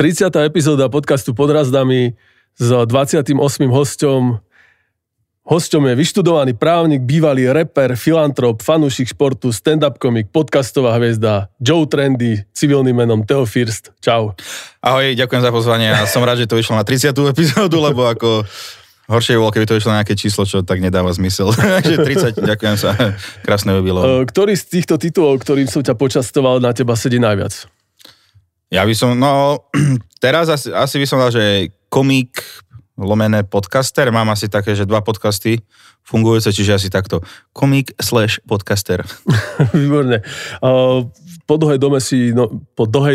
30. epizóda podcastu Podrazdami s 28. hosťom. Hosťom je vyštudovaný právnik, bývalý reper, filantrop, fanúšik športu, stand-up komik, podcastová hviezda Joe Trendy, civilným menom Theo First. Čau. Ahoj, ďakujem za pozvanie a som rád, že to vyšlo na 30. epizódu, lebo ako horšie bolo, keby to vyšlo na nejaké číslo, čo tak nedáva zmysel. Takže 30, ďakujem sa. Krásne jubileo. Ktorý z týchto titulov, ktorým som ťa počastoval, na teba sedí najviac? Ja by som, teraz asi by som dal, že komik, lomené podcaster, mám asi také, že dva podcasty fungujúce, čiže asi takto. Komik / podcaster. Výborné. Po dlhej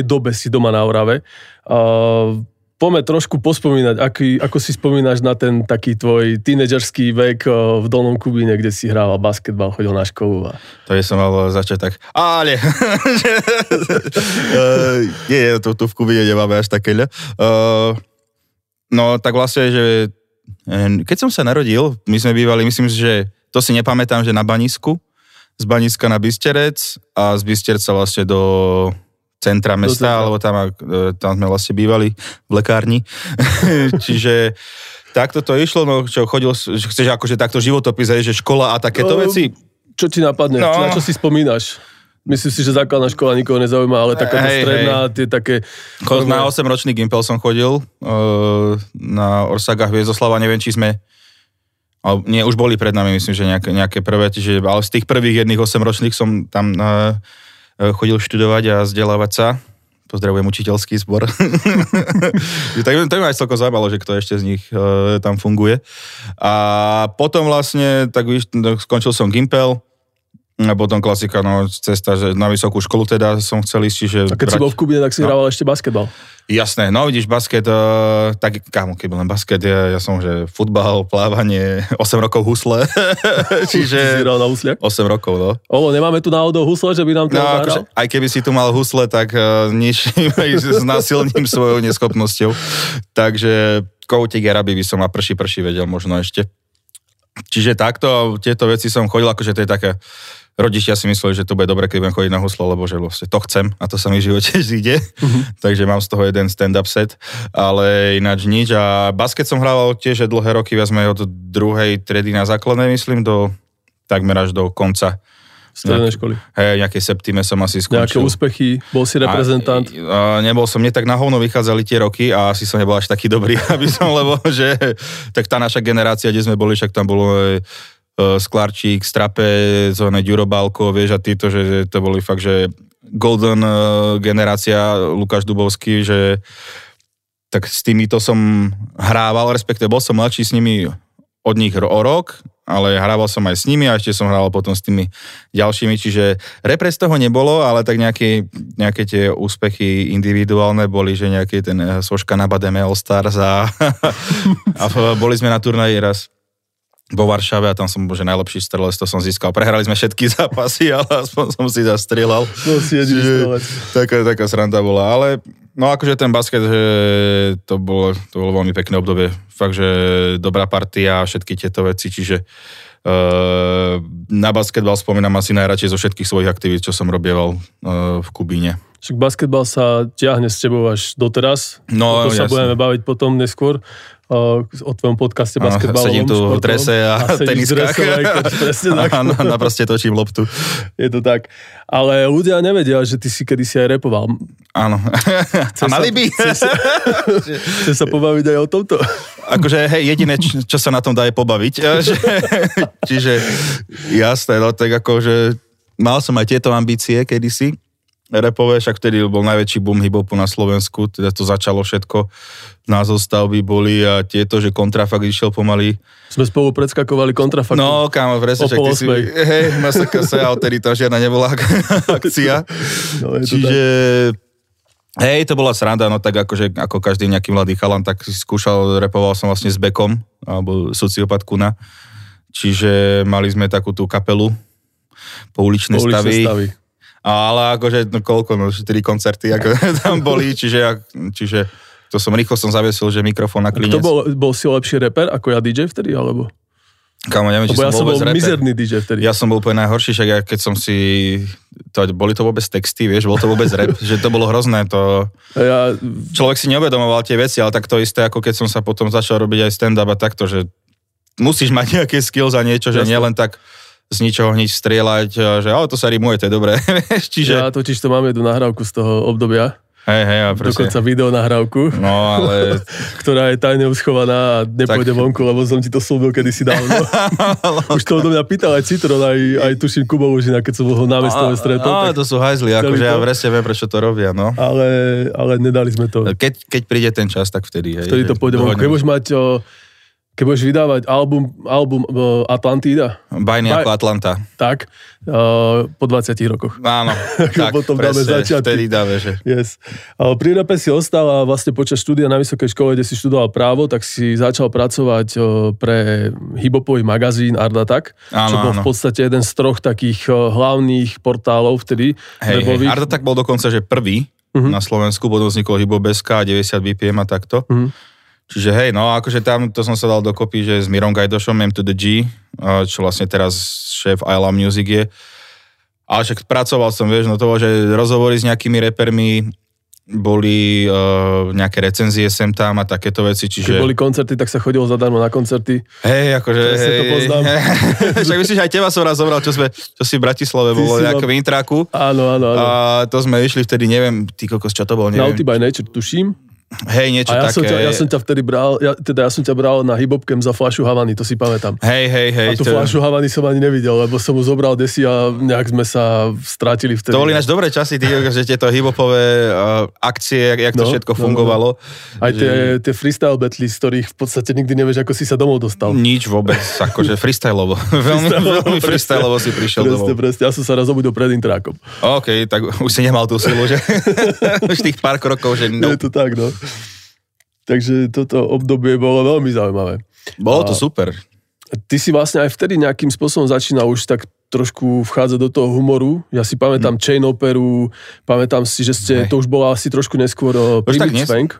dobe si doma na Orave. Poďme trošku pospomínať, ako si spomínaš na ten taký tvoj tínedžerský vek v Dolnom Kubíne, kde si hrával basketbal, chodil na školu. To je som mal začať tak, ale nie, tu v Kubíne nemáme až také. No tak vlastne, že keď som sa narodil, my sme bývali, myslím, že to si nepamätám, že na Banísku, z Baníska na Bysterec a z Bysterca vlastne do centra mesta, alebo tam sme vlastne bývali v lekárni. Čiže takto to išlo, no čo chodil, chceš akože takto životopis, že škola a takéto veci. Čo ti napadne? No. Na čo si spomínaš? Myslím si, že základná škola nikoho nezaujíma, ale taká stredná, tie také... Na 8-ročný Gimpel som chodil na Orsaga Hviezdoslava, neviem, či sme... Nie, už boli pred nami, myslím, že nejaké prvé, čiže, ale z tých prvých jedných 8-ročných som tam... chodil študovať a vzdelávať sa. Pozdravujem učiteľský zbor. Tak to mi aj celkom zaujímalo, že kto ešte z nich tam funguje. A potom vlastne, tak skončil som Gimpel, a potom klasika, no cesta, že na vysokú školu teda som chcel ísť, čiže... A keď si bol v Kubine, tak si hrával ešte basketbal. Jasné, no vidíš, basket, tak kámo, keď bol len basket, ja som že futbal, plávanie, 8 rokov husle, čiže... 8 rokov, no. Olo, nemáme tu náhodou husle, že by nám to zahral? Aj keby si tu mal husle, tak znásilním svojou neschopnosťou. Takže koutík a rabi by som a prší vedel možno ešte. Čiže takto, tieto veci som chodil, akože to je také... Rodičia si mysleli, že to bude dobre, keď budem chodiť na huslo, lebo že vlastne to chcem a to sa mi v živote ide. Takže mám z toho jeden stand-up set, ale ináč nič. A basket som hrával tiež dlhé roky, viac sme od druhej triedy na základnej, myslím, do takmer až do konca. Strednej školy. Hej, nejakej septime som asi skončil. Nejaké úspechy, bol si reprezentant? Nebol som, mne tak na hovno vychádzali tie roky a asi som nebol až taký dobrý, aby som, lebo že tak tá naša generácia, kde sme boli, však tam bolo... Sklárčík, Strape, zóne Ďurobálko, vieš, a títo, že to boli fakt, že golden generácia, Lukáš Dubovský, že tak s týmito som hrával, respektive bol som mladší s nimi od nich o rok, ale hrával som aj s nimi a ešte som hrával potom s tými ďalšími, čiže repres toho nebolo, ale tak nejaké tie úspechy individuálne boli, že nejaký ten Soška na Bademe All Stars a boli sme na turnaji raz vo Varšave a tam som bol, že najlepší strelec, to som získal. Prehrali sme všetky zápasy, ale aspoň som si zastrieľal. No, taká sranda bola, ale no akože ten basket, že to bolo veľmi pekné obdobie. Fakt, že dobrá partia a všetky tieto veci, čiže na basketbal spomínam asi najradšej zo všetkých svojich aktivít, čo som robieval v Kubíne. Však basketbal sa ťahne s tebou až doteraz. No, to sa budeme baviť potom neskôr. O tvojom podcaste basketbalovom. Sedím tu v drese a teniskách. Na proste točím loptu. Je to tak. Ale ľudia nevedia, že ty si kedysi aj rapoval. Áno. A mali by. Chceš sa pobaviť aj o tomto? Akože, hej, jediné, čo sa na tom dá je pobaviť. Čiže, jasné, no tak akože mal som aj tieto ambície kedysi. Rapové, však vtedy bol najväčší boom hip-hopu na Slovensku, teda to začalo všetko, názov stavby boli a tieto, že kontrafakt išiel pomaly. Sme spolu predskakovali kontrafakt. No, kámo, presne, však ty si... Hej, masaka sa, ale tedy tam žiadna nebola akcia. No, čiže... Hej, to bola sranda, no tak akože, ako každý nejaký mladý chalan, tak si skúšal, rapoval som vlastne s Bekom, alebo sociopat Kuna. Čiže mali sme takú tú kapelu, pouličné stavy. Ale akože, no koľko, no 4 koncerty ako tam boli, čiže to som rýchlo zaviesil, že mikrofón na klinec. Kto bol si lepší reper ako ja DJ vtedy, alebo? Kámo, neviem, či som vôbec rapper. Ja som bol mizerný DJ vtedy. Ja som bol úplne najhorší, však ja keď som si... Boli to vôbec texty, vieš, bol to vôbec rap, že to bolo hrozné. To... Ja... Človek si neuvedomoval tie veci, ale tak to isté, ako keď som sa potom začal robiť aj stand-up a takto, že musíš mať nejaké skills a niečo, že nielen tak z ničoho nič strieľať, že ale to sa rimuje, to je dobré. Čiže... Ja totiž to mám jednu nahrávku z toho obdobia. Hej, ja presne. Dokonca videonahrávku, no, ale... ktorá je tajne uschovaná a nepôjde tak... vonku, lebo som ti to slúbil kedysi dávno. Už to odo mňa pýtal aj Citrón, aj tuším Kubo Lúžina, keď som ho na mestove stretol. Ale tak... to sú hajzli, akože ja presne viem, prečo to robia, no. Ale nedali sme to. Keď príde ten čas, tak vtedy. Hej, vtedy to pôjde vonku. Keď budeš mať... Keď budeš vydávať album Atlantida. Bajny ako Atlanta. Tak, po 20 rokoch. Áno, tak, potom presne, vtedy dáme, že... Yes. Pri rape si ostal a vlastne počas štúdia na vysokej škole, kde si študoval právo, tak si začal pracovať pre hip-hopový magazín ArdaTag, čo bol v podstate jeden z troch takých hlavných portálov vtedy. Hej. ArdaTag bol dokonca, že prvý na Slovensku, potom vzniklo hip-hop.sk, 90 BPM a takto. Čiže hej, no akože tam to som sa dal dokopy, že s Mirom Gaidošom, M2G, čo vlastne teraz šéf I Love Music je. Ale však pracoval som, vieš, no to bolo, že rozhovory s nejakými repermi, boli nejaké recenzie sem tam a takéto veci, čiže... Keď boli koncerty, tak sa chodilo zadarmo na koncerty. Hej, akože... Hej, to poznám. Však myslíš, aj teba som raz zobral, čo si v Bratislave bolo nejakom intraku. Áno. A to sme išli vtedy, neviem, ty kokos, čo to bolo, neviem. Naughty by Nature, tuším. Hej, niečo a ja také. Ja som ťa bral na hip-hopkem za fľašu Havany, to si pamätám. Hej. A tú fľašu Havany som ani nevidel, lebo som ju zobral desi a nejak sme sa strátili vtedy. To boli náš dobré časy, že tieto hip-hopové akcie, jak to všetko fungovalo. Aj tie freestyle battles, z ktorých v podstate nikdy nevieš, ako si sa domov dostal. Nič vôbec, akože freestyleovo. Veľmi freestyleovo si prišiel domov. Presne. Ja som sa raz obudil pred intrákom. OK, tak už si nemal tú silu, že? Už tých pár krokov, že no. Je to tak, no. Takže toto obdobie bolo veľmi zaujímavé. Bolo to super. Ty si vlastne aj vtedy nejakým spôsobom začínal už tak trošku vchádzať do toho humoru. Ja si pamätám Chain Operu, pamätám si, že to už bola asi trošku neskôr Primic Svenk.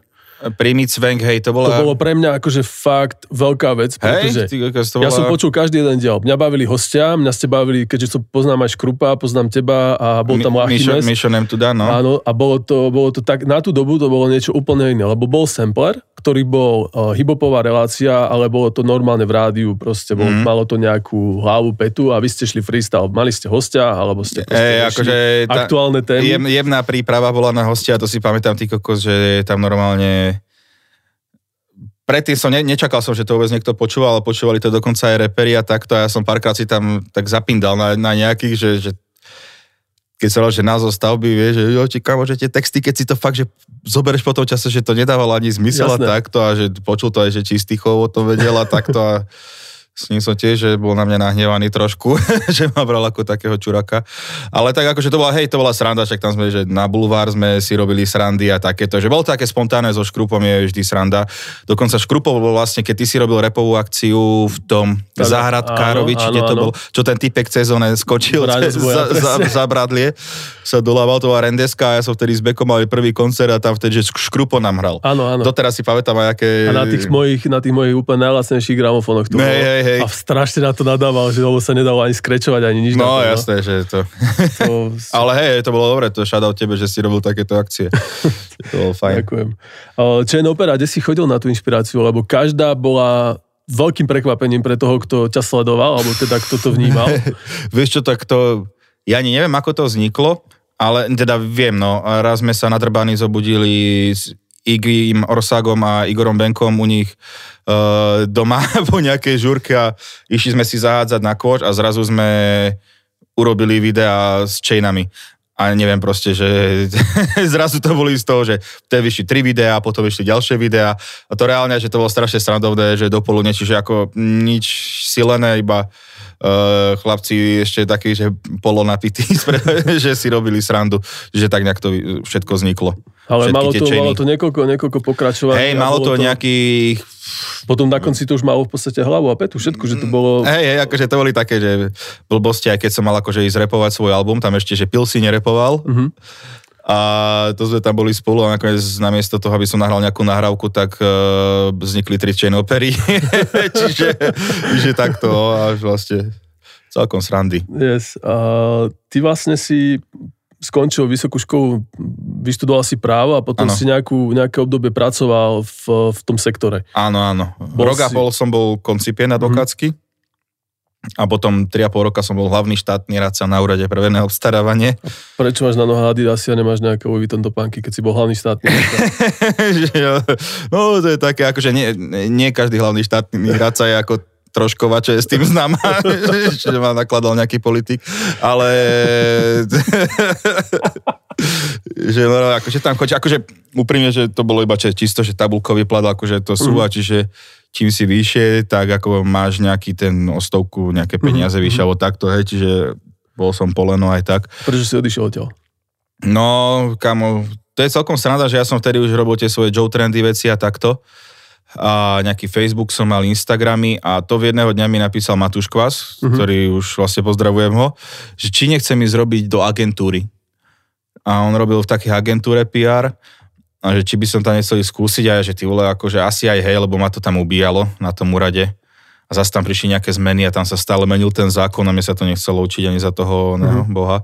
Primic Svenk, hej, to bola... To bolo pre mňa akože fakt veľká vec, pretože ja som počul každý jeden diel. Mňa bavili hostia, mňa ste bavili, keďže poznám aj Škrupa, poznám teba a bol tam Lachines. Mišo Nemtuda, no. Áno, a bolo to tak, na tú dobu to bolo niečo úplne iné, lebo bol sampler, ktorý bol hip-hopová relácia, ale bolo to normálne v rádiu, proste malo to nejakú hlavu, petu a vy ste šli freestyle. Mali ste hostia, alebo ste akože aktuálne témy. Jemná príprava bola na hostia, to si pamätám, ty kokos, že tam normálne... Predtým nečakal som, že to vôbec niekto počúval, ale počúvali to dokonca aj reperi a takto a ja som párkrát si tam tak zapindal na nejakých, že keď sa robil, že názov stavby, vieš, že jo, či kamo, že tie texty, keď si to fakt, že zoberieš po tom čase, že to nedávalo ani zmysel a takto a že počul to aj, že Čistýchov o tom vedel a takto a s ním som tiež, že bol na mňa nahnevaný trošku, že ma bral ako takého čuraka. Ale tak akože to bola sranda, však tam sme, že na bulvár sme si robili srandy a takéto, že bolo také spontánne, so Škrupom je vždy sranda. Dokonca Škrupov bol vlastne, keď ty si robil rapovú akciu v tom Záhradkárovi, čo ten typek sezóne skočil za bradlie, sa dolával, to bola rendeska a ja som vtedy s Bekom mali prvý koncert a tam vtedy, že Škrupo nám hral. Áno. Doteraz si pamätám aj aké... A na tých mojich úplne najlasnejších gramofónoch to bolo. Hej. A strašne na to nadával, že lebo sa nedalo ani skrečovať, ani nič. No jasné, že to... Ale hej, to bolo dobre, to šadal tebe, že si robil takéto akcie. To bolo fajn. Ďakujem. Chain Opera, kde si chodil na tú inšpiráciu? Lebo každá bola veľkým prekvapením pre toho, kto ťa sledoval, alebo teda kto to vnímal. Vieš čo, tak to... Ja ani neviem, ako to vzniklo, ale teda viem, no. Raz sme sa nadrbaní zobudili s Iggym Orsagom a Igorom Benkom u nich doma po nejakej žurke a išli sme si zahádzať na kôč a zrazu sme urobili videá s chainami. A neviem proste, že zrazu to boli z toho, že vtedy vyšli 3 videá, potom vyšli ďalšie videá a to reálne, že to bolo strašne srandovné, že do poludne, čiže ako nič silené, iba chlapci ešte takí, že polonapití, že si robili srandu, že tak nejak to všetko vzniklo. Ale malo to niekoľko pokračovaní. Hej, malo to nejakých... Potom na konci to už malo v podstate hlavu a petu, všetko, že to bolo... Hej, akože to boli také, že blbosti, aj keď som mal akože ísť repovať svoj album, tam ešte, že Pil si nerepoval. A to sme tam boli spolu a nakoniec namiesto toho, aby som nahral nejakú nahrávku, tak vznikli tri včejné opery. Čiže takto až vlastne celkom srandy. Yes. A ty vlastne si skončil vysokú školu, vyštudoval si právo a potom ano. Si nejaké obdobie pracoval v tom sektore. Áno, áno. Rok a pol som bol koncipient advokátsky. Mm-hmm. A potom 3,5 roka som bol hlavný štátny radca na úrade pre verejné obstarávanie. Prečo máš na nohách Adidas a nemáš nejaké Louis Vuitton topánky, keď si bol hlavný štátny radca? No to je také, akože nie každý hlavný štátny radca je ako Troškova, čo je s tým známa, že ma nakladal nejaký politik, ale že no, akože tam chodí, akože úprimne, že to bolo iba čisto, že tabulkový plat, akože to sú, a čiže čím si vyššie, tak ako máš nejaký ten ostovku, nejaké peniaze vyššie, alebo takto, hej, čiže bol som poleno aj tak. Prečo si odišiel odtiaľ? No, kamo, to je celkom sranda, že ja som vtedy už robil tie svoje Joe Trendy veci a takto. A nejaký Facebook som mal, Instagramy a to v jedného dňa mi napísal Matúš Kvas, ktorý už vlastne pozdravujem ho, že či nechce mi zrobiť do agentúry. A on robil v takej agentúre PR a že či by som tam nechcel skúsiť a ja, že ty vole, akože asi aj hej, lebo ma to tam ubíjalo na tom úrade a zase tam prišli nejaké zmeny a tam sa stále menil ten zákon a mne sa to nechcelo učiť ani za toho boha.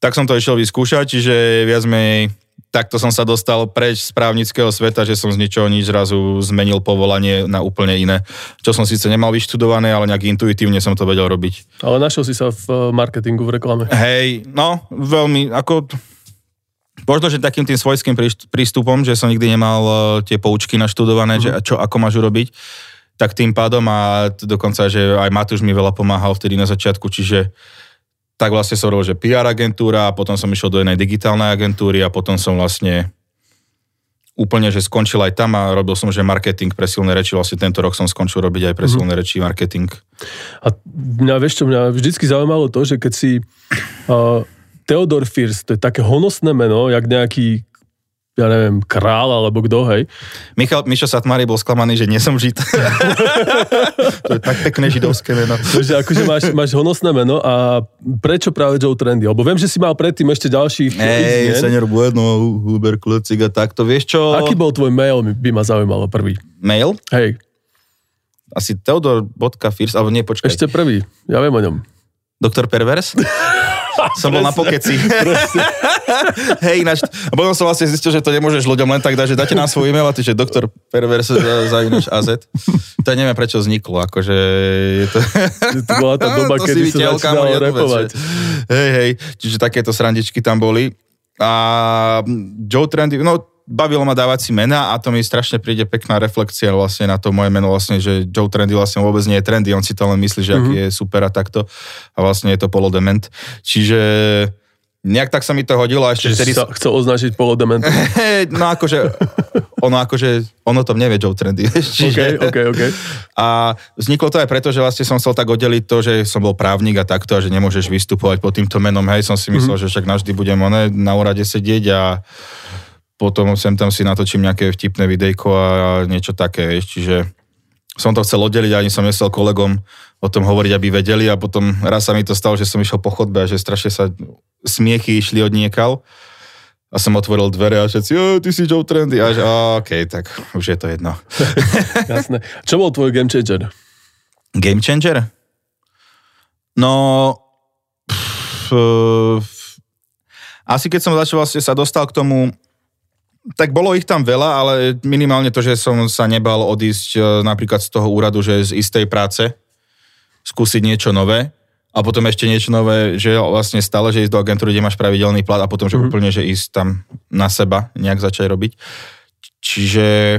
Tak som to išiel vyskúšať, čiže viac menej takto som sa dostal preč z právnického sveta, že som z ničoho nič zrazu zmenil povolanie na úplne iné. Čo som síce nemal vyštudované, ale nejak intuitívne som to vedel robiť. Ale našiel si sa v marketingu, v reklame. Hej, no, veľmi, ako... Možno, že takým tým svojským prístupom, že som nikdy nemal tie poučky naštudované, že čo, ako máš urobiť, tak tým pádom a dokonca, že aj Matúš mi veľa pomáhal vtedy na začiatku, čiže... tak vlastne som robil, že PR agentúra a potom som išiel do jednej digitálnej agentúry a potom som vlastne úplne, že skončil aj tam a robil som, že marketing pre Silné reči. Vlastne tento rok som skončil robiť aj pre Silné reči marketing. A mňa, vieš čo, mňa vždycky zaujímalo to, že keď si Theo First, to je také honosné meno, jak nejaký ja neviem, král alebo kto, hej. Miško Satmári bol sklamaný, že nie som Žid. To je tak pekné židovské meno. Takže akože máš honosné meno a prečo práve Joe Trendy? Lebo viem, že si mal predtým ešte ďalších... Hej, senior Bueno, Huber, Klocik a tak, to vieš čo... Aký bol tvoj mail, by ma zaujímalo prvý. Mail? Hej. Asi Theodor.first, alebo nie, počkaj. Ešte prvý, ja viem o ňom. Doktor Pervers? Som bol na pokeci. Hej, ináč. A potom som vlastne zistil, že to nemôžeš ľuďom len tak dať, že dáte nám svoj e-mail a ty, že doktor Pervers @AZ. To neviem, prečo vzniklo, akože je to... To bola tá doba, kedy sa začínalo repovať. Hej, čiže takéto srandičky tam boli. A Joe Trendy, no bavilo ma dávať si mena a to mi strašne príde pekná reflexia vlastne na to moje meno vlastne, že Joe Trendy vlastne vôbec nie je trendy, on si to len myslí, že aký je super a takto a vlastne je to polodement. Čiže nejak tak sa mi to hodilo a ešte... Čiže sa chcel označiť polodement. No akože, ono to nevie Joe Trendy. Čiže, okay. A vzniklo to aj preto, že vlastne som chcel tak oddeliť to, že som bol právnik a takto a že nemôžeš vystupovať pod týmto menom. Hej, som si myslel, že však navždy budem na úrade sedieť a potom sem tam si natočím nejaké vtipné videjko a niečo také, čiže som to chcel oddeliť, ani som nechcel kolegom o tom hovoriť, aby vedeli a potom raz sa mi to stalo, že som išiel po chodbe a že strašne sa smiechy išli od niekal a som otvoril dvere a všetci, ty si Joe Trendy a že okej, tak už je to jedno. Jasné. Čo bol tvoj game changer? Game changer? No... asi keď som začal vlastne sa dostal k tomu. Tak bolo ich tam veľa, ale minimálne to, že som sa nebal odísť napríklad z toho úradu, že z istej práce skúsiť niečo nové a potom ešte niečo nové, že vlastne stále, že ísť do agentúry, kde máš pravidelný plat a potom, že úplne, že ísť tam na seba nejak začať robiť. Čiže...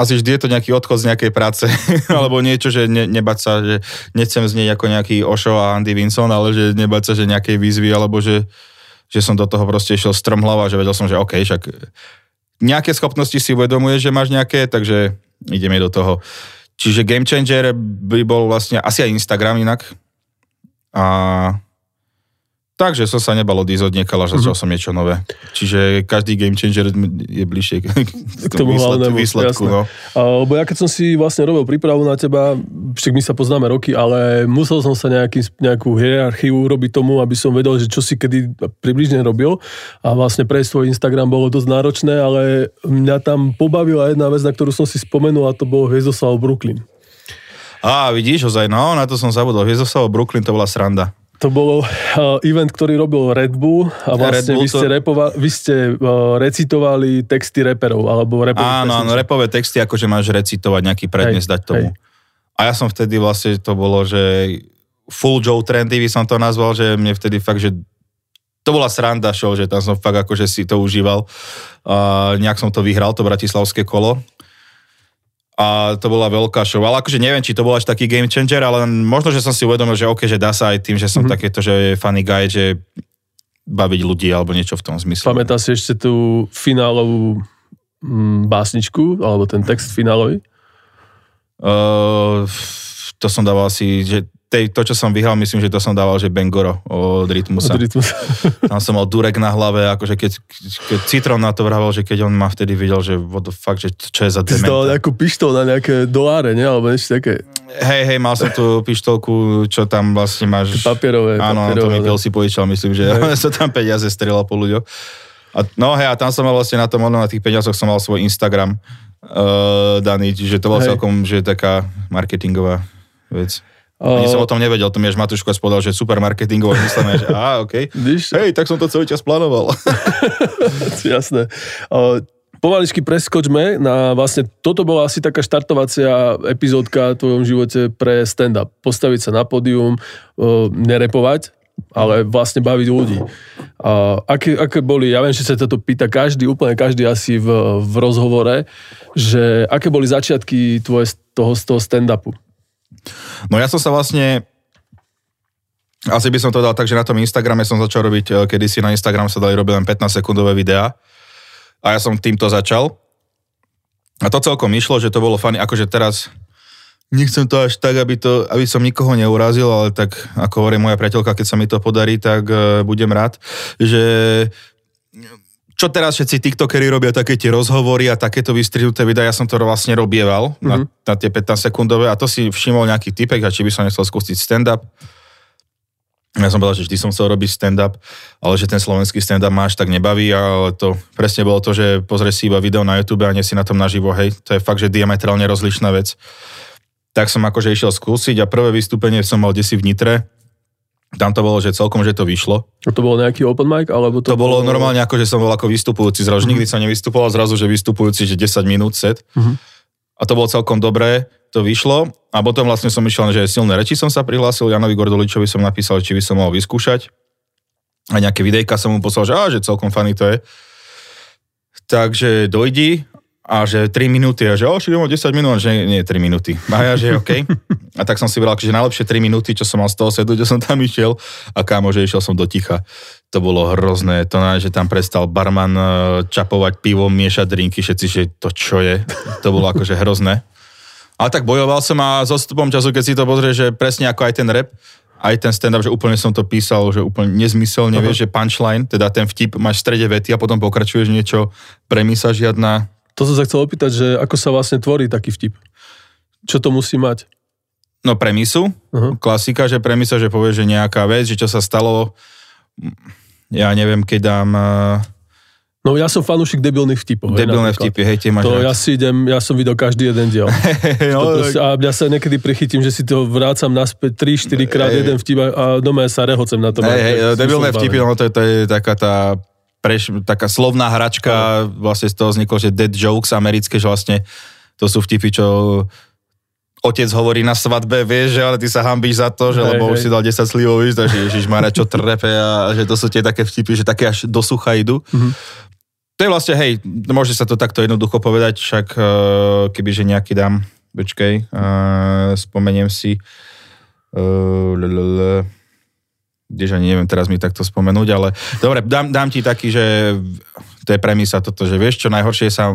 asi vždy je to nejaký odchod z nejakej práce alebo niečo, že nebať sa, že nechcem znieť ako nejaký Osho a Andy Vinson, ale že nebať sa, že nejakej výzvy alebo že som do toho proste išiel strmhlava, že vedel som, že okej, však nejaké schopnosti si uvedomuješ, že máš nejaké, takže ideme do toho. Čiže game changer by bol vlastne asi aj Instagram inak. A Takže som sa nebal odísť od niekala, že začal som niečo nové. Čiže každý game changer je bližšie k tomu výsledku. No. Lebo ja keď som si vlastne robil prípravu na teba, však my sa poznáme roky, ale musel som sa nejakú hierarchiu urobiť tomu, aby som vedel, že čo si kedy približne robil. A vlastne prejsť tvoj Instagram bolo dosť náročné, ale mňa tam pobavila jedna vec, na ktorú som si spomenul, a to bol Hviezdoslav Brooklyn. Á, vidíš, ozaj, no, na to som zabudol. Hviezdoslav Brooklyn, to bola sranda. To bol event, ktorý robil Red Bull a vlastne Red Bull vy ste recitovali texty reperov, alebo repové texty. Áno, repové texty, akože máš recitovať nejaký prednes, dať tomu. Hej. A ja som vtedy vlastne, to bolo, že full Joe Trendy, by som to nazval, že mne vtedy fakt, že to bola sranda show, že tam som fakt akože si to užíval. Nejak som to vyhral, to bratislavské kolo. A to bola veľká show. Ale akože neviem, či to bol až taký game changer, ale možno, že som si uvedomil, že OK, že dá sa aj tým, že som takéto, že funny guy, že baviť ľudí alebo niečo v tom zmysle. Pamätá si ešte tú finálovú básničku, alebo ten text finálový? To som dával asi, že to, čo som vyhral, myslím, že to som dával, že Bengoro od Rytmusa. Tam som mal durek na hlave, akože keď Citrón na to vravel, že keď on ma vtedy videl, že fakt, že čo je za dementa. Ty si dal nejakú pištol na nejaké doláre, ne? Alebo niečo také. Hej, mal som tú pištolku, čo tam vlastne máš. Papierové. Áno, to mi si požičal, myslím, že sa tam peniaze strieľal po ľuďoch. A tam som mal vlastne na tých peniazoch som mal svoj Instagram daný, čiže to bol celkom, že taká marketingová vec. Ani som o tom nevedel, to mi až Matúš Kvas povedal, že super marketingovo, myslené, že okej. Okay. Hej, tak som to celý čas plánoval. Jasné. Pomaličky preskočme na vlastne, toto bola asi taká štartovacia epizódka v tvojom živote pre stand-up. Postaviť sa na pódium, nerepovať, ale vlastne baviť ľudí. Aké boli, ja viem, že sa toto pýta úplne každý asi v rozhovore, že aké boli začiatky tvoje z toho stand-upu? No ja som sa vlastne, asi by som to dal tak, že na tom Instagrame som začal robiť, kedysi na Instagram sa dali robiť len 15-sekundové videá a ja som týmto začal. A to celkom išlo, že to bolo funny, akože teraz nechcem to až tak, aby som nikoho neurazil, ale tak ako hovorí moja priateľka, keď sa mi to podarí, tak budem rád, že... Čo teraz všetci tiktokeri robia, také tie rozhovory a takéto vystrihnuté videá, ja som to vlastne robieval na tie 15-sekundové a to si všimol nejaký typek, a či by som nechcel skúsiť stand-up. Ja som povedal, že vždy som chcel robiť stand-up, ale že ten slovenský stand-up ma až tak nebaví, ale to presne bolo to, že pozrieš si iba video na YouTube a nie si na tom naživo, hej, to je fakt, že diametrálne rozlišná vec. Tak som akože išiel skúsiť a prvé vystúpenie som mal desi v Nitre. Tam to bolo, že celkom, že to vyšlo. A to bolo nejaký open mic? Alebo to bolo normálne, ako že som bol ako vystupujúci. Zrazu nikdy som nevystupoval, zrazu, že vystupujúci, že 10 minút set. A to bolo celkom dobré, to vyšlo. A potom vlastne som išiel, že silné reči som sa prihlásil. Janovi Gorduličovi som napísal, či by som mohol vyskúšať. A nejaké videjka som mu poslal, že že celkom funny to je. Takže dojdi a že 3 minúty. A že však 10 minút, že nie 3 minúty. A ja, že OK. A tak som si vedel, že najlepšie 3 minúty, čo som mal z toho sedu, čo som tam išiel. A kámo, že išiel som do ticha. To bolo hrozné. To na, že tam prestal barman čapovať pivo, miešať drinky, všetci, že to čo je. To bolo akože hrozné. Ale tak bojoval som a s odstupom času, keď si to pozrieš, že presne ako aj ten rap, aj ten stand-up, že úplne som to písal, že úplne nezmyselne, vieš, že punchline, teda ten vtip, máš v strede vety a potom pokračuješ niečo, premisa žiadna. To som sa chcel opýtať, že ako sa vlastne tvorí taký vtip? Čo to musí mať? No premisu, klasika, že premisa, že povieš, že nejaká vec, že čo sa stalo, ja neviem, keď dám... No ja som fanúšik debilných vtipov. Debilné vtipy, hej, tie máš to rád. Ja som videl každý jeden diel. A ja sa niekedy prichytím, že si to vrácam naspäť 3-4 krát jeden vtip a doma ja sa rehocem na to. Debilné vtipy, no to je taká tá... taká slovná hračka, vlastne z toho vzniklo, že dead jokes americké, že vlastne to sú vtipy, čo otec hovorí na svadbe, vieš, ale ty sa hambíš za to, že lebo už si dal 10 slivov, vieš, takže ježišmarja, čo trepe a že to sú tie také vtipy, že také až do sucha idú. To je vlastne, hej, môže sa to takto jednoducho povedať, však kebyže nejaký dám, počkej, spomeniem si, kdeže neviem teraz mi takto spomenúť, ale dobre, dám ti taký, že to je premisa toto, že vieš čo najhoršie sa,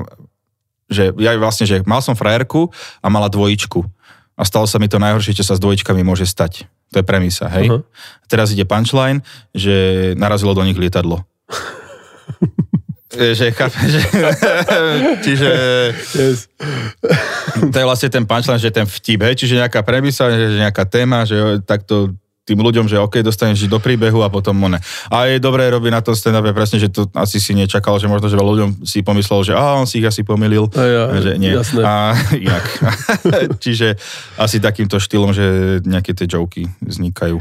že ja vlastne, že mal som frajerku a mala dvojičku a stalo sa mi to najhoršie, čo sa s dvojičkami môže stať. To je premisa, hej? Uh-huh. Teraz ide punchline, že narazilo do nich lietadlo. Čiže yes. To je vlastne ten punchline, že ten vtip, hej? Čiže nejaká premisa, že nejaká téma, že takto tým ľuďom, že OK, dostaneš do príbehu a potom one. A je dobré robiť na tom stand-upe presne, že to asi si nečakal, že možno, že ľuďom si pomyslel, že on si ich asi pomýlil. A že nie. Jasné. A inak. Čiže asi takýmto štýlom, že nejaké tie joky vznikajú.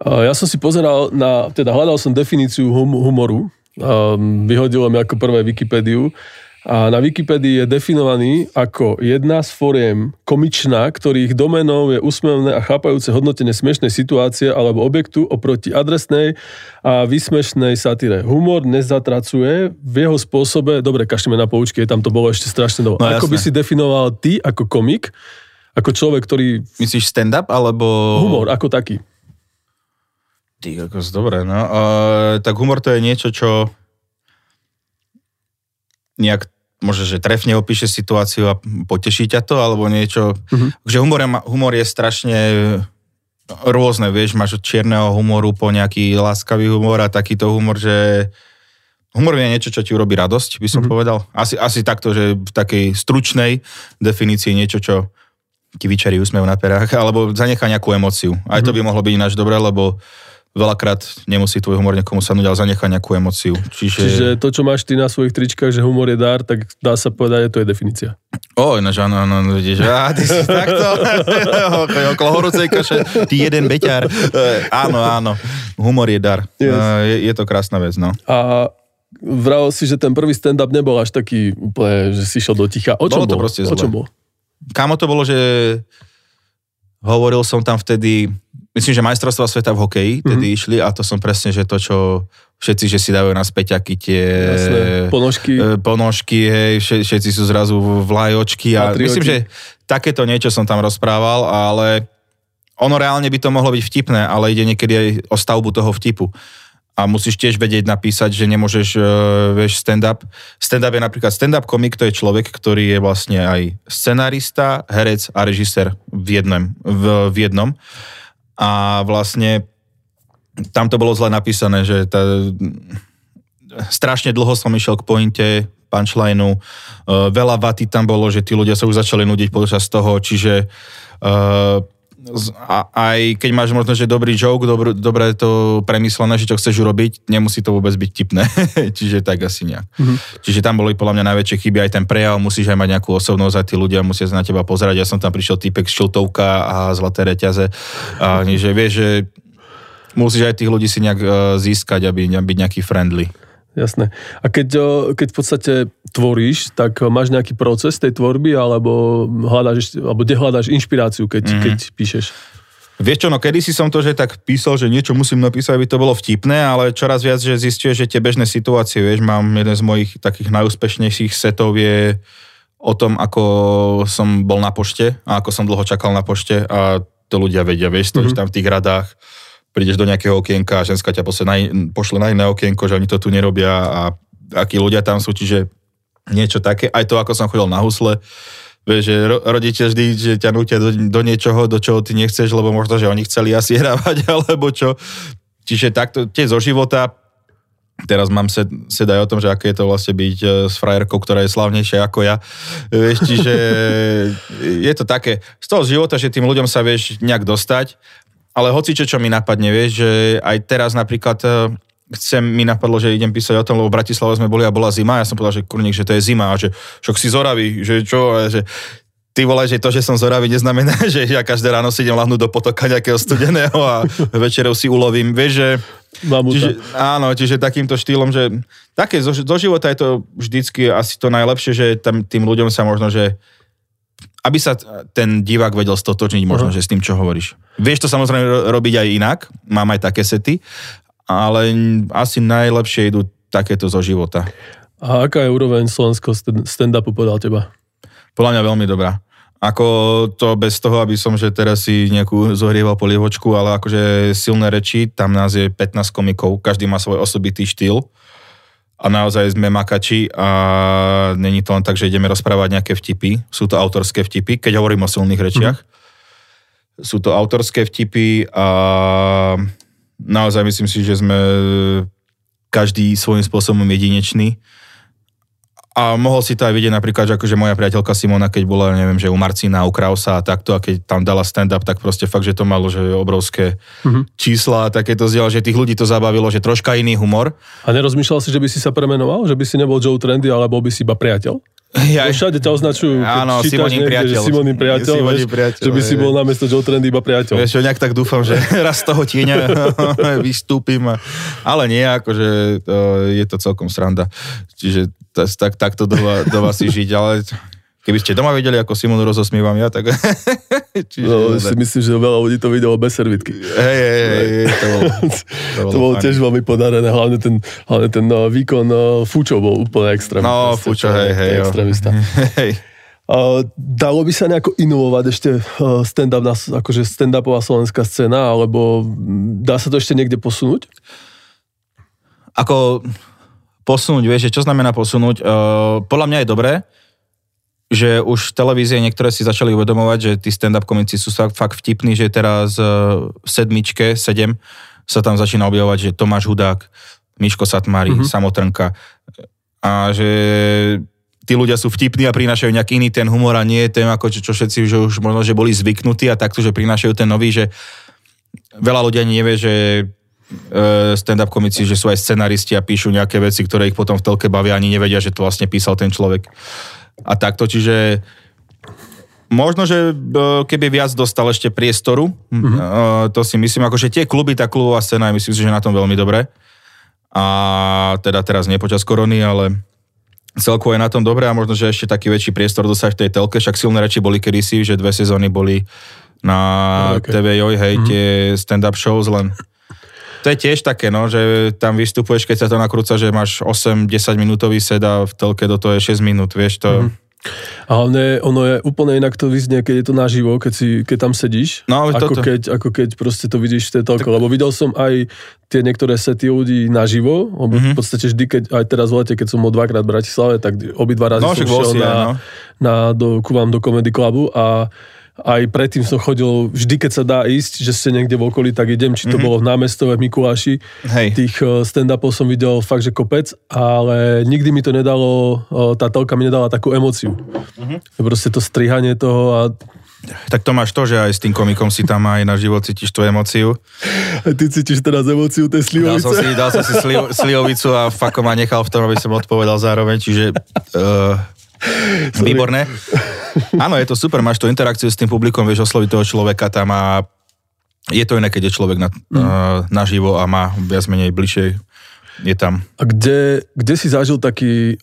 Ja som si pozeral na, teda hľadal som definíciu humoru. Vyhodilo mi ako prvé Wikipédiu. A na Wikipédii je definovaný ako jedna z foriem komičná, ktorých doménou je úsmevné a chápajúce hodnotenie smiešnej situácie alebo objektu oproti adresnej a výsmešnej satire. Humor nezatracuje v jeho spôsobe... Dobre, kašlíme na poučky, tam to bolo ešte strašne dlho. No, ako by si definoval ty ako komik, ako človek, ktorý... Myslíš stand-up alebo... Humor ako taký. Ty, ako dobre, no. Tak humor to je niečo, čo nejak možno, že trefne opíše situáciu a poteší ťa to, alebo niečo. Takže humor je strašne rôzne, vieš, máš od čierneho humoru po nejaký láskavý humor a takýto humor, že humor je niečo, čo ti urobí radosť, by som povedal. Asi takto, že v takej stručnej definícii niečo, čo ti vyčarí úsmev na perách, alebo zanechá nejakú emóciu. Aj to by mohlo byť ináč dobré, lebo veľakrát nemusí tvoj humor niekomu sadnúť, ale zanechá nejakú emóciu. Čiže to, čo máš ty na svojich tričkách, že humor je dar, tak dá sa povedať, že to je definícia. O, ináč, áno, vidíš, ty si takto, okolo horúcej kaše, ty jeden beťar. Áno, humor je dar. Yes. Je to krásna vec, no. A vral si, že ten prvý stand-up nebol až taký úplne, že si šiel do ticha. O čom bolo? To proste zle. O čom bol? Kámo to bolo, že hovoril som tam vtedy... Myslím, že majstrovstvá sveta v hokeji tedy išli a to som presne, že to, čo všetci, že si dávajú na späťaky tie ponožky, hej, všetci sú zrazu vlajočky a myslím, že takéto niečo som tam rozprával, ale ono reálne by to mohlo byť vtipné, ale ide niekedy aj o stavbu toho vtipu. A musíš tiež vedieť napísať, že nemôžeš, vieš, stand-up. Stand-up je napríklad stand-up komik, to je človek, ktorý je vlastne aj scenarista, herec a režisér v jednom. A vlastne tam to bolo zle napísané, že strašne dlho som išiel k pointe, punchline-u. Veľa vaty tam bolo, že tí ľudia sa už začali nudiť počas toho, čiže... A aj keď máš možno, že dobrý joke, dobre to premyslené, že čo chceš urobiť, nemusí to vôbec byť tipné. Čiže tak asi nejak. Čiže tam boli podľa mňa najväčšie chyby, aj ten prejav, musíš aj mať nejakú osobnosť a tí ľudia musia na teba pozerať. Ja som tam prišiel týpek z šiltovka a zlaté reťaze. A že vieš, že musíš aj tých ľudí si nejak získať, aby byť nejaký friendly. Jasné. A keď v podstate tvoríš, tak máš nejaký proces tej tvorby, alebo kde hľadáš inšpiráciu, keď píšeš? Vieš čo, no kedysi som to, že tak písal, že niečo musím napísať, aby to bolo vtipné, ale čoraz viac, že zistíš, že tie bežné situácie, vieš, mám jeden z mojich takých najúspešnejších setov je o tom, ako som bol na pošte a ako som dlho čakal na pošte a to ľudia vedia, vieš, stojíš tam v tých radách, prídeš do nejakého okienka a ženská ťa pošle na iné okienko, že oni to tu nerobia a akí ľudia tam sú, čiže niečo také. Aj to, ako som chodil na husle, vieš, že rodičia vždy, že ťa nútia do niečoho, do čoho ty nechceš, lebo možno, že oni chceli asi hrávať, alebo čo. Čiže takto, tie zo života, teraz mám sed aj o tom, že aké je to vlastne byť s frajerkou, ktorá je slavnejšia ako ja. Vieš, čiže je to také, z toho života, že tým ľuďom sa vieš nejak dostať. Ale hoci čo mi napadne, vieš, že aj teraz napríklad mi napadlo, že idem písať o tom, lebo v Bratislave sme boli a bola zima, ja som povedal, že kurník, že to je zima a že však si z Oravy, že čo, že ty vole, že to, že som z Oravy neznamená, že ja každé ráno si idem lahnúť do potoka nejakého studeného a večerou si ulovím, vieš, že... Čiže takýmto štýlom, že také, do života je to vždycky asi to najlepšie, že tam tým ľuďom sa možno, že aby sa ten divák vedel stotočniť možno, že s tým, čo hovoríš. Vieš to samozrejme robiť aj inak, mám aj také sety, ale asi najlepšie idú takéto zo života. A aká je úroveň slovenského stand-upu podľa teba? Podľa mňa veľmi dobrá. Ako to bez toho, aby som, že teraz si nejakú zohrieval polievočku, ale akože silné reči, tam nás je 15 komikov, každý má svoj osobitý štýl. A naozaj sme makači a není to len tak, že ideme rozprávať nejaké vtipy. Sú to autorské vtipy, keď hovorím o silných rečiach. Sú to autorské vtipy a naozaj myslím si, že sme každý svojím spôsobom jedinečný. A mohol si to aj vidieť napríklad, že akože moja priateľka Simona, keď bola, neviem, že u Marcína, u Krausa a takto, a keď tam dala stand-up, tak proste fakt, že to malo, že obrovské čísla a takéto zdieľa, že tých ľudí to zabavilo, že troška iný humor. A nerozmýšľal si, že by si sa premenoval? Že by si nebol Joe Trendy, alebo by si iba priateľ? Ja, všade ťa označujú, áno, čítaš, Simonín priateľ, vieš, že by si bol namiesto Joe Trendy iba priateľ. Vieš, nejak tak dúfam, že raz z toho tieňa vystúpim, ale nie, akože je to celkom sranda. Čiže takto doma si žiť, ale keby ste doma videli, ako Simonu rozosmievam ja, tak... Čiže, no, si myslím, že veľa ľudí to videlo bez servitky. Hej, to bolo tiež veľmi podarené, hlavne ten výkon Fúčo bol úplne extrémista. No, Fúčo, hej. Dalo by sa nejako inovovať ešte stand-up, akože stand-upová slovenská scéna, alebo dá sa to ešte niekde posunúť? Ako posunúť, vieš, čo znamená posunúť? Podľa mňa je dobré, že už televízie niektoré si začali uvedomovať, že tí stand-up komici sú fakt vtipní, že teraz v sedem sa tam začína objavovať, že Tomáš Hudák, Miško Satmári, Samotrnka. A že tí ľudia sú vtipní a prinášajú nejaký iný ten humor a nie ten, ako čo všetci už možno, že boli zvyknutí a takto, že prinášajú ten nový, že veľa ľudí ani nevie, že stand-up komici, že sú aj scenaristi a píšu nejaké veci, ktoré ich potom v telke bavia, ani nevedia, že to vlastne písal ten človek. A takto, čiže možno, že keby viac dostal ešte priestoru, to si myslím, akože tie kluby, tá klubová scéna, myslím si, že na tom veľmi dobre. A teda teraz nie počas korony, ale celkovo je na tom dobre a možno, že ešte taký väčší priestor dostať v tej telke, však Silné reči boli kedysi, že 2 sezóny boli na TV Joj, hej, tie stand-up shows len... To je tiež také, no, že tam vystupuješ, keď sa to nakrúca, že máš 8-10 minútový set a v telke do toho je 6 minút, vieš to. Ale ono je úplne inak to vyznie, keď je to naživo, keď tam sedíš, no, ako keď proste to vidíš v tej telke, lebo videl som aj tie niektoré sety ľudí naživo, v podstate vždy, keď aj teraz v lete, keď som bol 2-krát v Bratislave, tak obidva razy som šiel ku vám do Comedy Clubu a aj predtým som chodil, vždy keď sa dá ísť, že ste niekde v okolí, tak idem, či to bolo v Námestove, v Mikuláši. Hej. Tých stand-upov som videl fakt, že kopec, ale nikdy mi to nedalo, tá telka mi nedala takú emóciu. Proste to strihanie toho a... Tak to máš to, že aj s tým komikom si tam aj na život cítiš tú emóciu. A ty cítiš teraz emóciu tej slivovice? Dal som si slivovicu a fakt ma nechal v tom, aby som odpovedal zároveň, čiže... Výborné. Áno, je to super, máš tú interakciu s tým publikom, vieš osloviť toho človeka tam a je to iné, keď je človek naživo a má viac menej bližšie, je tam. A kde si zažil taký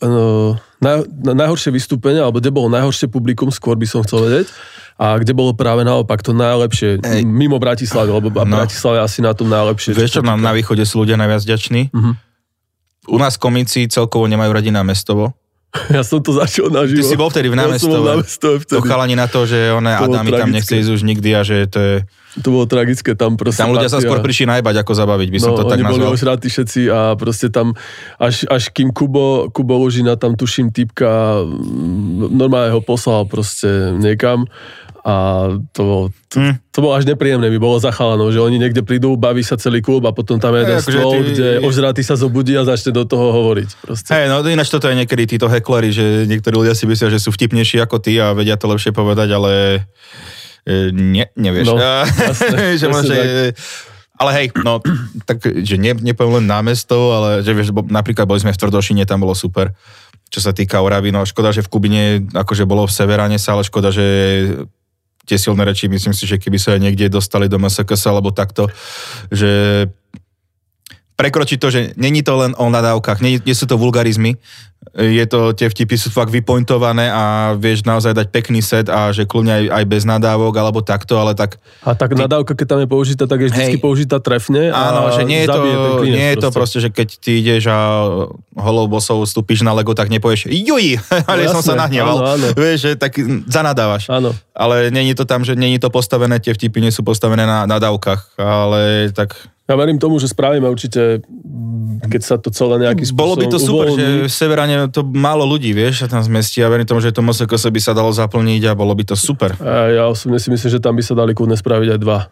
najhoršie vystúpenie, alebo kde bolo najhoršie publikum, skôr by som chcel vedieť, a kde bolo práve naopak to najlepšie, mimo Bratislavy, lebo Bratislava asi na tom najlepšie. Vieš čo, na východe sú ľudia najviac vďační. U nás komici celkovo nemajú radi námestovo. Ja som to začal naživo. Ty si bol vtedy v Námestove. To chalani na to, že Adami tam nechce ísť už nikdy a že to je... To bolo tragické, tam proste... Tam ľudia sa skôr prišli najbať, ako zabaviť, by som to tak nazval. No, oni boli ošratí všetci a proste tam, až kým Kubo Lúžina, tam tuším týpka, normálne ho poslal proste niekam a to bolo až nepríjemné, mi bolo za chalanov, že oni niekde prídu, baví sa celý klub a potom tam je jeden stôl, kde ožratý sa zobudí a začne do toho hovoriť. Hej, no ináč toto je niekedy títo heckleri, že niektorí ľudia si myslia, že sú vtipnejší ako ty a vedia to lepšie povedať, ale... nevieš. No, jasne, ale hej, no, tak, že nepoviem len námestov, ale že vieš, napríklad boli sme v Tvrdošine, tam bolo super, čo sa týka Oravy, no škoda, že v Kubine, akože bolo v Severane sa, ale škoda, že tie Silné reči, myslím si, že keby sa niekde dostali do MSKS, alebo takto, že prekročí to, že není to len o nadávkach, nie sú to vulgarizmy, tie vtipy sú fakt vypointované a vieš naozaj dať pekný set a že kľudne aj bez nadávok alebo takto, ale tak... A tak nadávka, keď tam je použitá, tak je vždycky použitá trefne a áno, že nie je to, proste, že keď ty ideš a holou bosou vstúpiš na Lego, tak nepovieš juj, ale jasné, som sa nahneval. Áno. Vieš, že tak zanadávaš. Áno. Ale není to tam, že není to postavené, tie vtipy nie sú postavené na nadávkach, ale tak... Ja verím tomu, že spravíme určite, keď sa to celé nejaký spôsob uvoľní. Bolo by to super, že v Severane to málo ľudí, vieš, sa tam zmestí. Ja verím tomu, že to MSKS by sa dalo zaplniť a bolo by to super. Ja osobne si myslím, že tam by sa dali kľudne spraviť aj dva.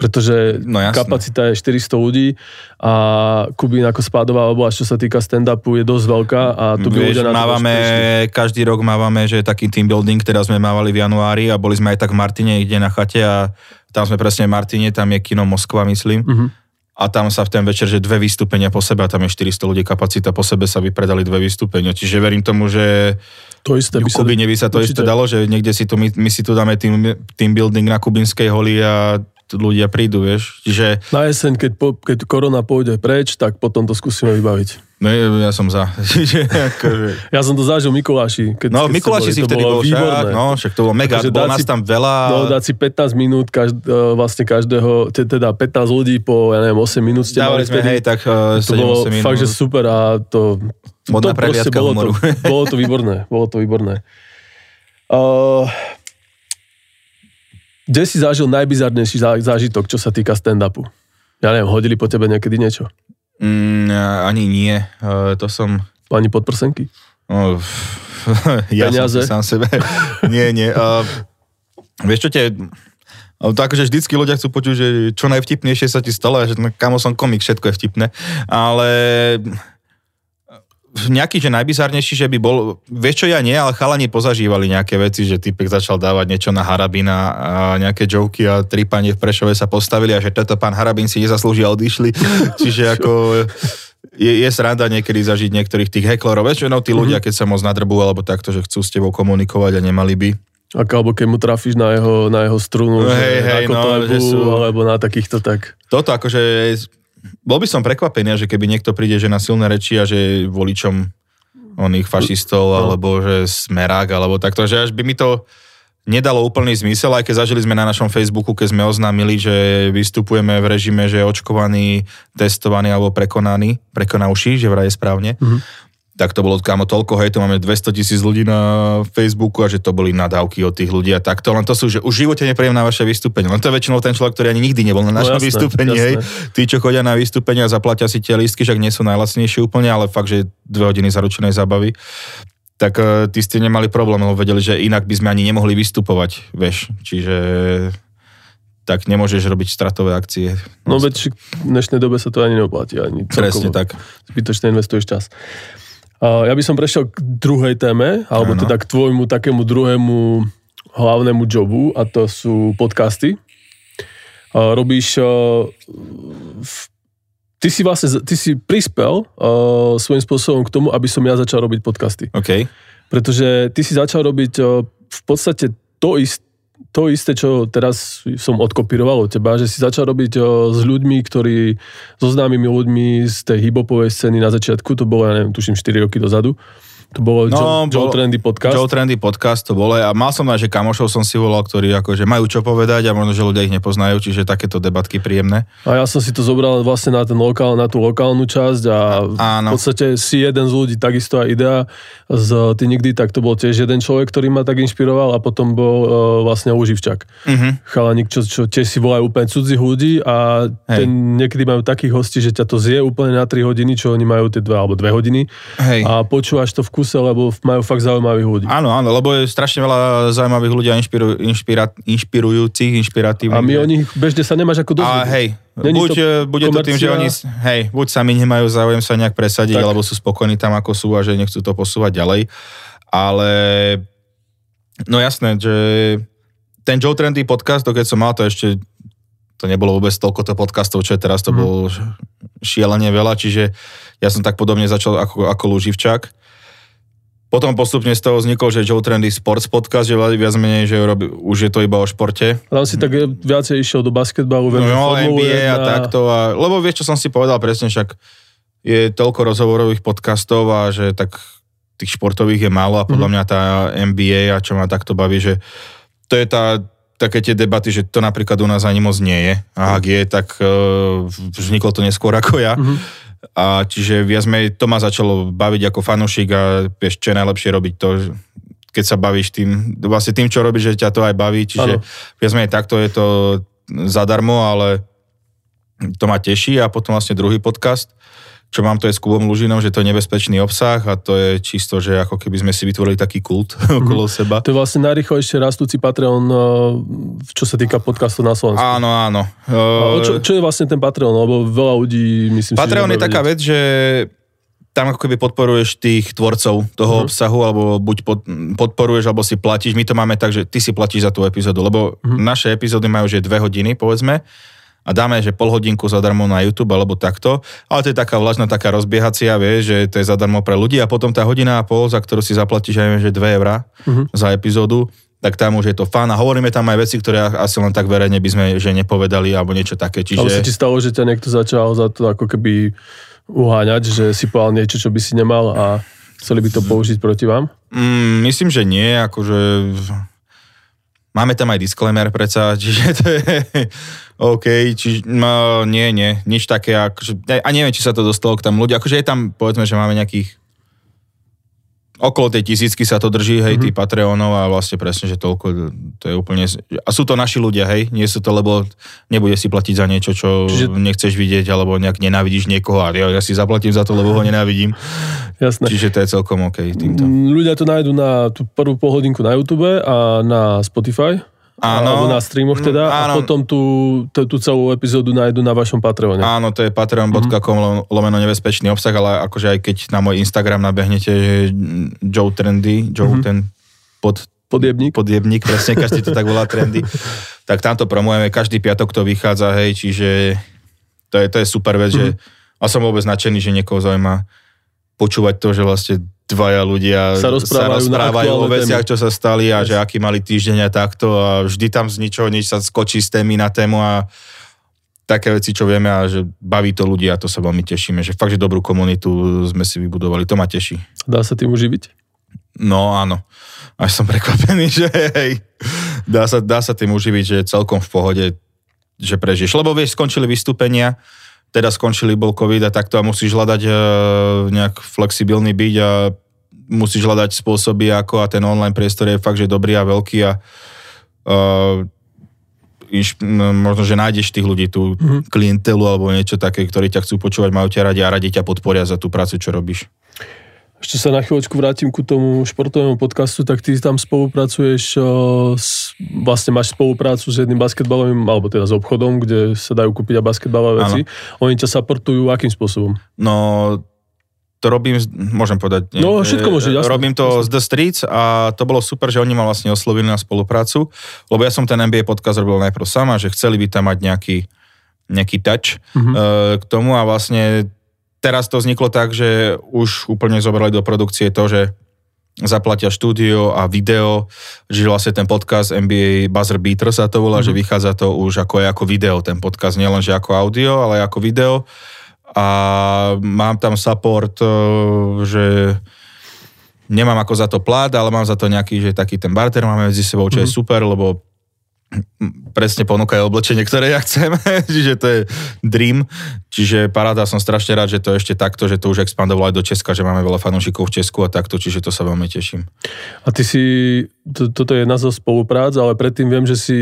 Pretože no, kapacita je 400 ľudí a Kubín ako spádová oblasť, čo sa týka stand-upu, je dosť veľká a tu by ľudia na to spúšli. Každý rok mávame, že je taký team building, teraz sme mávali v januári a boli sme aj tak v Martine, kde na chate a tam sme presne v Martine, tam je kino Moskva, myslím. Uh-huh. A tam sa v ten večer, že dve vystúpenia po sebe, a tam je 400 ľudí kapacita, po sebe sa vypredali dve vystúpenia. Čiže verím tomu, že to isté by Kubine by sa to určite. Isté dalo, že niekde si to, my si tu dáme team building na Kubinskej holi a ľudia prídu, vieš. Čiže na jeseň, keď korona pôjde preč, tak potom to skúsime vybaviť. No ja som za. Ja som to zažil v Mikuláši. No v Mikuláši si vtedy bol výborné. Však, no však to bolo mega, bolo nás tam veľa. No dať si 15 minút, vlastne každého, teda 15 ľudí po, ja neviem, 8 minút ste mali vtedy. Hej, tak 7-8 minút. To bolo fakt, že super a to proste bolo to výborné. Bolo to výborné. Kde si zažil najbizarnejší zážitok, čo sa týka stand-upu? Ja neviem, hodili po tebe niekedy niečo? Ani nie. To som... Ani podprsenky? Ja peniaze? Som sám sebe. Nie. Vieš čo akože vždycky ľudia chcú počuť, že čo najvtipnejšie sa ti stalo, že kamo som komik, všetko je vtipné. Ale... nejaký, že najbizarnejší, že by bol, vieš čo, ja nie, ale chalani pozažívali nejaké veci, že typek začal dávať niečo na Harabina a nejaké joky a tri pani v Prešove sa postavili a že toto pán Harabin si nezaslúži a odišli. Čiže ako je sranda niekedy zažiť niektorých tých heklerov. Vieš čo, tí ľudia, keď sa moc nadrbú alebo takto, že chcú s tebou komunikovať a nemali by. Alebo keď mu trafíš na jeho strunu, že na kotlebu, alebo na takýchto tak. Toto akože... Bol by som prekvapený, že keby niekto príde, že na silné reči a že voličom oných fašistov, alebo že Smerák, alebo takto, že až by mi to nedalo úplný zmysel, aj keď zažili sme na našom Facebooku, keď sme oznámili, že vystupujeme v režime, že očkovaný, testovaný alebo prekonavší, že vraj je správne. Mm-hmm. Tak to bolo kámo toľko, hej, to máme 200,000 ľudí na Facebooku a že to boli nadávky od tých ľudí a takto, len to sú, že už v živote neprejem na vaše vystúpenie. Len to je väčšinou ten človek, ktorý ani nikdy nebol na našom vystúpení, hej. Tí, čo chodia na vystúpenia a zaplatia si tie lístky, však nie sú najlacnejšie úplne, ale fakt, že 2 hodiny zaručenej zábavy, tak tí ste nemali problém, lebo vedeli, že inak by sme ani nemohli vystupovať, vieš, čiže... tak nemôžeš robiť stratové akcie. No veď v dnešnej dobe sa to ani neoplatí. Ani presne tak. Zbytočne investuješ čas. Ja by som prešiel k druhej téme, alebo teda k tvojmu takému druhému hlavnému jobu, a to sú podcasty. Robíš... Ty si prispel svojím spôsobom k tomu, aby som ja začal robiť podcasty. OK. Pretože ty si začal robiť v podstate to isté, čo teraz som odkopíroval od teba, že si začal robiť s ľuďmi, so známymi ľuďmi z tej hip-hopovej scény na začiatku, to bolo, ja neviem, tuším 4 roky dozadu, to bolo Joe Trendy podcast. Joe Trendy podcast to bolo a mal som aj, že kamošov som si volal, ktorí akože majú čo povedať a možno, že ľudia ich nepoznajú, čiže takéto debatky príjemné. A ja som si to zobral vlastne na tú lokálnu časť a v podstate si jeden z ľudí, takisto aj Idea z Ty nikdy, tak to bol tiež jeden človek, ktorý ma tak inšpiroval a potom bol vlastne Uživčak. Uh-huh. Chalaník, čo tiež si volajú úplne cudzích ľudí a niekedy majú takých hostí, že ťa to zje úplne na 3 hodiny, čo oni majú tie 2 alebo 2 hodiny. Hej. A počúvaš to v kuse, lebo majú fakt zaujímavých ľudí. Áno, lebo je strašne veľa zaujímavých ľudí a inšpirujúcich, inšpiratívnych. A my o nich bežne sa nemáš ako dozvedieť. Hej. Bude to tým, že oni buď sami nemajú záujem sa nejak presadiť, alebo sú spokojní tam, ako sú a že nechcú to posúvať ďalej. Ale no jasné, že ten Joe Trendy podcast, to keď som mal, to ešte to nebolo vôbec toľko podcastov, čo je teraz, to bolo šielenie veľa, čiže ja som tak podobne začal ako Lúživčák. Potom postupne z toho vznikol, že Joe Trendy Sports podcast, že viac menej, že už je to iba o športe. Tam si tak viacej išiel do basketbalu, NBA a takto. Lebo vieš, čo som si povedal presne, však je toľko rozhovorových podcastov a že tak tých športových je málo a podľa mňa tá NBA a čo ma takto baví, že to je také tie debaty, že to napríklad u nás ani moc nie je. A ak je, tak vzniklo to neskôr ako ja. Mm-hmm. A čiže to ma začalo baviť ako fanúšik a vieš, čo je najlepšie robiť to, keď sa bavíš vlastne tým, čo robíš, že ťa to aj baví, čiže viac menej takto je to zadarmo, ale to ma teší. A potom vlastne druhý podcast, čo mám, to je s Kubom Lúžinom, že to je nebezpečný obsah a to je čisto, že ako keby sme si vytvorili taký kult okolo seba. To je vlastne najrýchlo ešte rastúci Patreon, čo sa týka podcastov na Slovensku. Áno, áno. Čo je vlastne ten Patreon? Lebo veľa ľudí, myslím Patreon si, je taká vec, že tam ako keby podporuješ tých tvorcov toho obsahu, alebo buď podporuješ, alebo si platíš. My to máme tak, že ty si platíš za tú epizódu, lebo naše epizódy majú že 2 hodiny, povedzme, a dáme, že pol hodinku zadarmo na YouTube alebo takto, ale to je taká vlažná, taká rozbiehacia, vieš, že to je zadarmo pre ľudí a potom tá hodina a pol, za ktorú si zaplatíš, aj že 2 eurá za epizódu, tak tam už je to fun a hovoríme tam aj veci, ktoré asi len tak verejne by sme že nepovedali alebo niečo také, čiže... Ale si ti stalo, že ťa niekto začal za to ako keby uháňať, že si povedal niečo, čo by si nemal a chceli by to použiť proti vám? Myslím, že nie, akože... Máme tam aj disclaimer predsa, čiže to je OK, čiže no, nie, nič také, akože, a neviem, či sa to dostalo k tam ľudia, akože je tam, povedzme, že máme nejakých okolo tej 1000 sa to drží, hej, tí Patreonov a vlastne presne, že toľko, to je úplne... A sú to naši ľudia, hej, nie sú to, lebo nebude si platiť za niečo, čo čiže... nechceš vidieť, alebo nejak nenávidíš niekoho a ja si zaplatím za to, lebo ho nenávidím. Jasné. Čiže to je celkom OK týmto. Ľudia to nájdu na tú prvú polhodinku na YouTube a na Spotify. Áno. Alebo na streamoch teda, áno. A potom tú celú epizódu nájdu na vašom Patreone. Áno, to je patreon.com/lomeno nebezpečný obsah, ale akože aj keď na môj Instagram nabehnete, že Joe Trendy, Joe ten podjebník, presne, každý to tak volá Trendy, tak tam to promujeme, každý piatok to vychádza, hej, čiže to je super vec, že a som vôbec nadšený, že niekoho zaujíma počúvať to, že vlastne dvaja ľudia sa rozprávajú o veciach, čo sa stali a že aký mali týždeň a takto a vždy tam z ničoho nič sa skočí z témy na tému a také veci, čo vieme a že baví to ľudia a to sa veľmi tešíme, že fakt, že dobrú komunitu sme si vybudovali, to ma teší. Dá sa tým uživiť? No áno, až som prekvapený, že hej, dá sa tým uživiť, že je celkom v pohode, že prežiješ, lebo vieš, skončili vystúpenia, teda skončili, bol COVID a takto a musíš hľadať nejak flexibilný byť a musíš hľadať spôsoby ako a ten online priestor je fakt, že dobrý a veľký a možno, že nájdeš tých ľudí, tú klientelu alebo niečo také, ktorí ťa chcú počúvať, majú ťa radi a radi ťa podporia za tú prácu, čo robíš. Ešte sa na chvíľočku vrátim ku tomu športovému podcastu, tak ty tam spolupracuješ, vlastne máš spoluprácu s jedným basketbalovým, alebo teda s obchodom, kde sa dajú kúpiť a basketbalové veci. Áno. Oni ťa supportujú akým spôsobom? No, to robím, môžem povedať. No, všetko môže, jasné. Robím to jasné. Z The Streets a to bolo super, že oni ma vlastne oslovili na spoluprácu, lebo ja som ten NBA podcast robil najprv sám a že chceli by tam mať nejaký touch k tomu a vlastne teraz to vzniklo tak, že už úplne zobrali do produkcie to, že zaplatia štúdio a video, že vlastne ten podcast NBA Buzzer Beater sa to volá, že vychádza to už ako video, ten podcast, nielen že ako audio, ale ako video. A mám tam support, že nemám ako za to plát, ale mám za to nejaký, že taký ten barter máme medzi sebou, čo je super, lebo presne ponúkajú oblečenie, ktoré ja chcem, čiže to je dream, čiže paráda, som strašne rád, že to ešte takto, že to už expandovalo aj do Česka, že máme veľa fanúšikov v Česku a takto, čiže to sa veľmi teším. A ty si, toto je jedna zo spoluprác, ale predtým viem, že si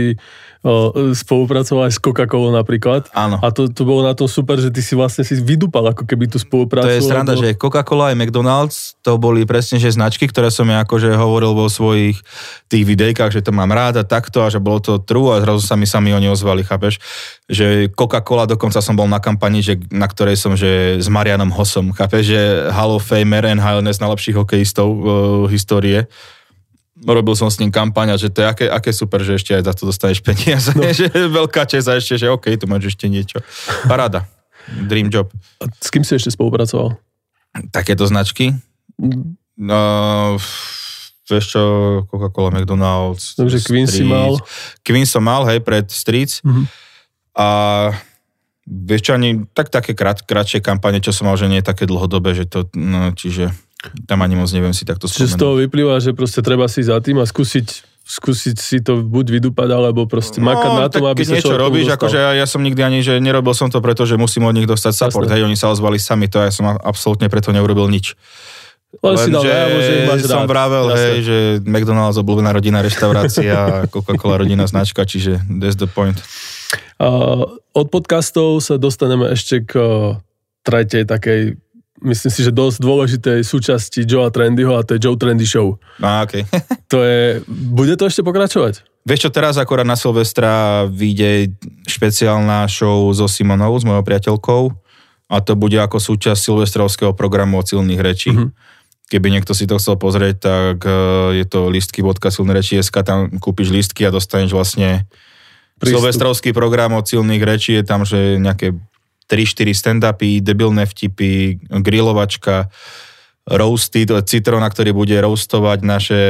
spolupracoval aj s Coca-Colou napríklad. Áno. A to bolo na tom super, že ty si vlastne si vydupal ako keby tú spoluprácu. To je sranda, že Coca-Cola aj McDonald's, to boli presne že značky, ktoré som ja akože hovoril vo svojich tých videjkách, že to mám rád a takto a že bolo to true a zrazu sa mi sami oni ozvali, chápeš? Že Coca-Cola, dokonca som bol na kampani, že, na ktorej som že s Marianom Hosom, chápeš? Že Hall of Famer NHLS najlepších hokejistov histórie. Robil som s ním kampaň a že to je aké super, že ešte aj za to dostaneš peniaze. No. Že veľká čest a ešte, že OK, tu máš ešte niečo. Paráda. Dream job. A s kým si ešte spolupracoval? Takéto značky? Vieš čo, Coca-Cola, McDonald's, takže Queen som mal, hej, pred Streets. A vieš čo, ani také kratšie kampane, čo som mal, že nie je také dlhodobé, že to, no, čiže tam ani moc neviem si takto spomenúť. Čiže z toho vyplýva, že proste treba si za tým a skúsiť si to buď vydúpať, alebo proste makať na tom, aby sa človek niečo robíš, dostal. Akože ja som nikdy ani, že nerobil som to, pretože musím od nich dostať support, hej, oni sa ozvali sami to a ja som absolútne preto neurobil nič. Lenže som vravel, hej, že McDonald's obľúbená rodinná reštaurácia a Coca-Cola rodinná značka, čiže that's the point. Od podcastov sa dostaneme ešte k tretej takej, myslím si, že dosť dôležitej súčasti Joea Trendyho, a to je Joe Trendy Show. Á, okej. Okay. Bude to ešte pokračovať? Vieš čo, teraz akorát na Silvestra vyjde špeciálna show so Simonou, s mojou priateľkou, a to bude ako súčasť silvestrovského programu od Silných rečí. Mm-hmm. Keby niekto si to chcel pozrieť, tak je to listky.silnereči.sk, tam kúpiš listky a dostaneš vlastne silvestrovský program od Silných rečí, je tam, že nejaké 3-4 stand-upy, debilné vtipy, grilovačka, roasty, Citrón, ktorý bude roastovať naše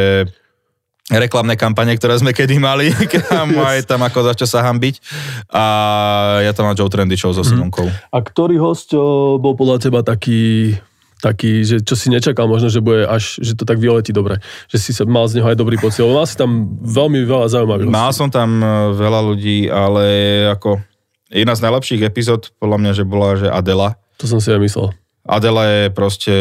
reklamné kampane, ktoré sme kedy mali, a je tam ako za čo sa hanbiť. A ja tam mám Joe Trendy Show so Simonkou. A ktorý hosť bol podľa teba taký, že čo si nečakal možno, že bude až, že to tak vyletí dobre. Že si mal z neho aj dobrý pocit. Mal si tam veľmi veľa zaujímavých. Mal som tam veľa ľudí, ale ako jedna z najlepších epizód podľa mňa, že bola, že Adela. To som si aj myslel. Adela je proste,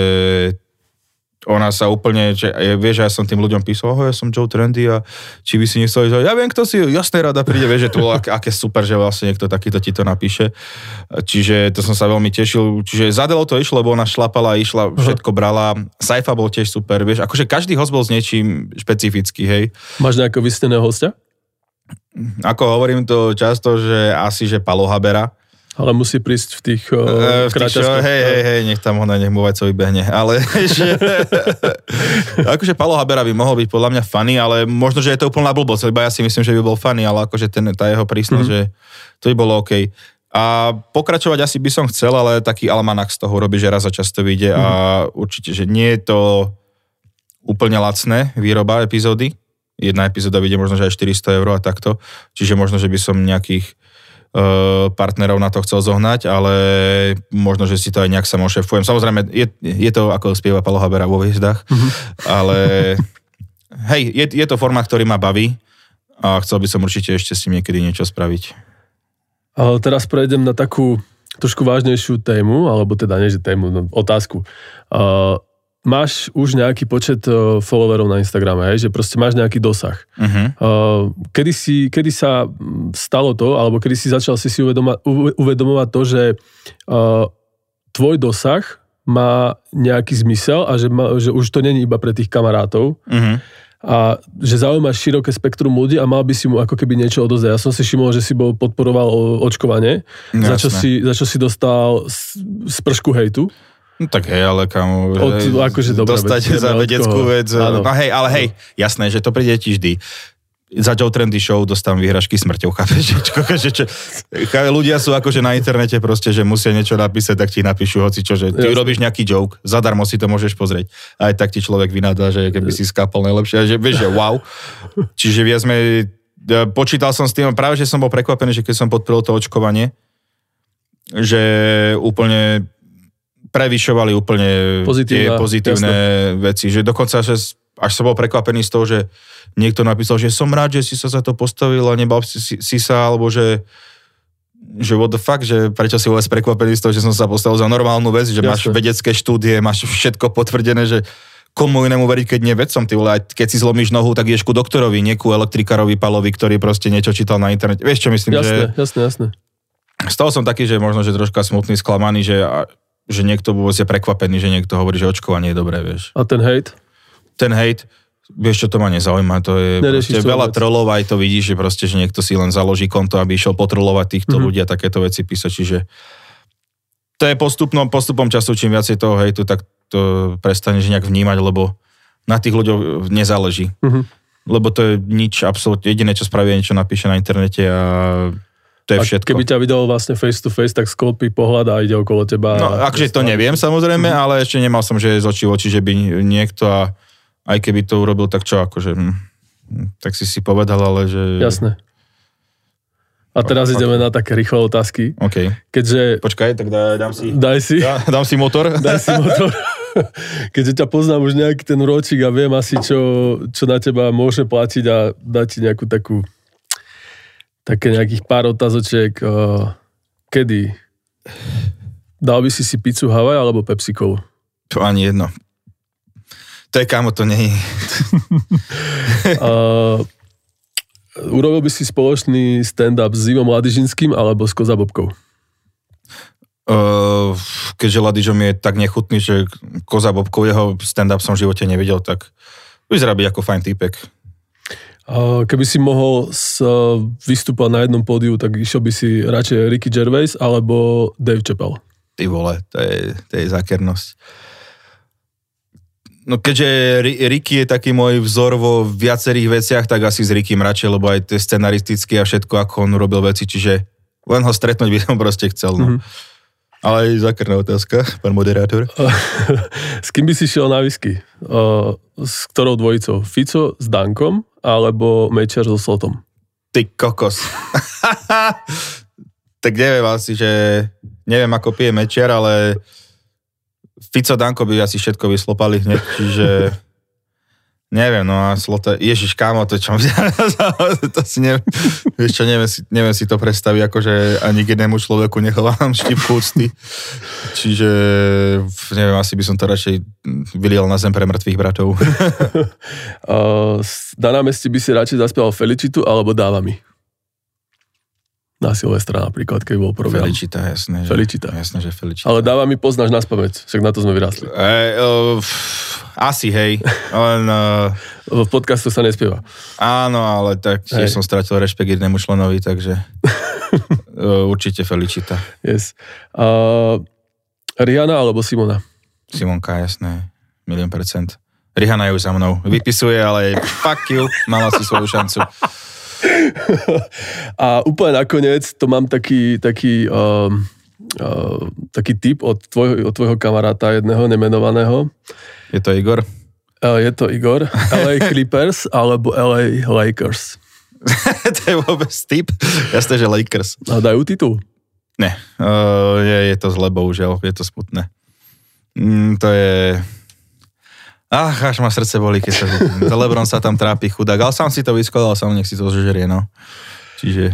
ona sa úplne, že vieš, ja som tým ľuďom písal, ja som Joe Trendy a či by si nechcel ísť, ja viem, kto si, jasné, rada príde, vieš, že to bolo aké super, že vlastne niekto takýto ti to napíše. Čiže to som sa veľmi tešil, čiže za Delou to išlo, lebo ona šlapala, išla, všetko brala, Saifa bol tiež super, vieš, akože každý host bol s niečím špecifický, hej. Máš nejakého vysneného hostia? Ako hovorím to často, že asi, že Palo Habera. Ale musí prísť v tých kráťaskách. Hej, nech tam ho na nech Múvajco vybehne. Ale akože Palo Habera by mohol byť podľa mňa funny, ale možno, že je to úplná blbosť, lebo ja si myslím, že by bol funny, ale akože tá jeho prísnosť, že to by bolo OK. A pokračovať asi by som chcel, ale taký almanach z toho robí, že raz za často vyjde a určite, že nie je to úplne lacné výroba epizódy. Jedna epizóda vyjde možno, že aj 400 eur a takto. Čiže možno, že by som nejakých partnerov na to chcel zohnať, ale možno, že si to aj nejak samošefujem. Samozrejme, je to, ako spieva Palo Habera vo Hviezdách, ale hej, je to forma, ktorý ma baví a chcel by som určite ešte s ním niekedy niečo spraviť. A teraz prejdem na takú trošku vážnejšiu tému, alebo teda nie, že tému, no, otázku. Máš už nejaký počet followerov na Instagrame, hej? Že proste máš nejaký dosah. Kedy sa stalo to, alebo kedy si začal si uvedomovať to, že tvoj dosah má nejaký zmysel a že už to není iba pre tých kamarátov a že zaujímaš široké spektrum ľudí a mal by si mu ako keby niečo odozdať. Ja som si všimol, že si bol podporoval očkovanie, za čo si dostal spršku hejtu. No tak hej, ale kamo, akože dostať za vedeckú vec. No hej, ale hej, jasné, že to príde ti vždy. Za Joe Trendy Show dostám výhražky smrťou, ľudia sú akože na internete proste, že musia niečo napísať, tak ti napíšu hocičo, že ty urobíš nejaký joke, zadarmo si to môžeš pozrieť. Aj tak ti človek vynadá, že keby si skápal najlepšie, že vieš, že wow. Čiže viac sme, počítal som s tým, práve že som bol prekvapený, že keď som podporil to očkovanie, že úplne prevyšovali úplne tie pozitívne veci. Že dokonca až som bol prekvapený z toho, že niekto napísal, že som rád, že si sa za to postavil a nebal si sa, alebo že what the fuck, že prečo si vôbec prekvapený z toho, že som sa postavil za normálnu vec, že máš vedecké štúdie, máš všetko potvrdené, že komu inému veriť, keď nie vedcom, ty vole, keď si zlomíš nohu, tak ideš ku doktorovi, nie ku elektrikárovi Palovi, ktorý proste niečo čítal na internete. Vieš, čo myslím, že... Jasné. Z toho som taký, že možno, že troška smutný, sklamaný, že niekto bol si prekvapený, že niekto hovorí, že očkovanie je dobré, vieš. A ten hejt? Ten hejt, vieš čo, to ma nezaujíma, to je proste veľa trolov, aj to vidíš, že proste, že niekto si len založí konto, aby išiel potrolovať týchto ľudí a takéto veci písať, čiže to je postupom času, čím viac je toho hejtu, tak to prestaneš nejak vnímať, lebo na tých ľuďoch nezáleží. Lebo to je nič, absolútne, jediné, čo spraví, niečo napíše na internete a... To je všetko. Keby ťa videl vlastne face to face, tak sklopí pohľad a ide okolo teba. No, akože to neviem samozrejme, ale ešte nemal som, že je z očí v oči, že by niekto a aj keby to urobil, tak čo, akože tak si povedal, ale že... Jasné. A teraz ideme na také rýchle otázky. OK. Keďže... Počkaj, tak dám si... Daj si. Dám si motor. Daj si motor. Keďže ťa poznám už nejaký ten ročík a viem asi, čo na teba môže platiť a dá ti nejakú takú... Také nejakých pár otázočiek. Kedy? Dal by si si pizzu Havaj alebo PepsiColu? To ani jedno. To je, kámo, to nie je. Urobil by si spoločný stand-up s Ivom Ladižinským alebo s Kozabobkou? Keďže Ladižom je tak nechutný, že Kozabobkov jeho stand-up som v živote nevidel, tak vyzerá byť ako fajn týpek. Keby si mohol vystúpať na jednom pódiu, tak išiel by si radšej Ricky Gervais alebo Dave Chappelle? Ty vole, to je zákernosť. No keďže Ricky je taký môj vzor vo viacerých veciach, tak asi s Rickym radšej, lebo aj to je scenaristické a všetko, ako on robil veci, čiže len ho stretnúť by som proste chcel. No. Mm-hmm. Ale zákerná otázka, pán moderátor. S kým by si šiel na whisky? S ktorou dvojicou? Fico s Dankom alebo Mečiar so Slotom? Ty kokos. Tak neviem asi, že neviem, ako pije Mečiar, ale Fico, Danko by asi všetko vyslopali hneď, čiže neviem, no a Slota, ježiš, kámo, to čo to si neviem, vieš čo, neviem si to predstaviť, akože ani k jednému človeku nechovám štipku úcty, čiže neviem, asi by som to radšej vyliel na zem pre mŕtvych bratov. Na námestí by si radšej zaspieval Felicitu alebo Dávami? Na Silvestra napríklad, keď bol program. Felicita, jasné. Felicita. Jasné, že Felicita. Ale dáva mi poznáš na spamäť, však na to sme vyrástli. Asi, hej. Len, v podcastu sa nespieva. Áno, ale tak tiež som stratil rešpekt jednému členovi, takže určite Felicita. Yes. Rihana alebo Simona? Simonka, jasné. 100%. Rihana je už za mnou. Vypisuje, ale fuck you, mala si svoju šancu. A úplne nakoniec to mám taký tip od tvojho kamaráta jedného nemenovaného. Je to Igor? Je to Igor. LA Clippers alebo LA Lakers? To je vôbec tip? Jasné, že Lakers. A dajú titul? Ne. Je to zle, bohužiaľ. Je to smutné. To je... Ach, až ma srdce bolí, keď sa... Lebron sa tam trápi, chudák. Ale sám si to vyskladal, sám nech si to zožerie, no. Čiže...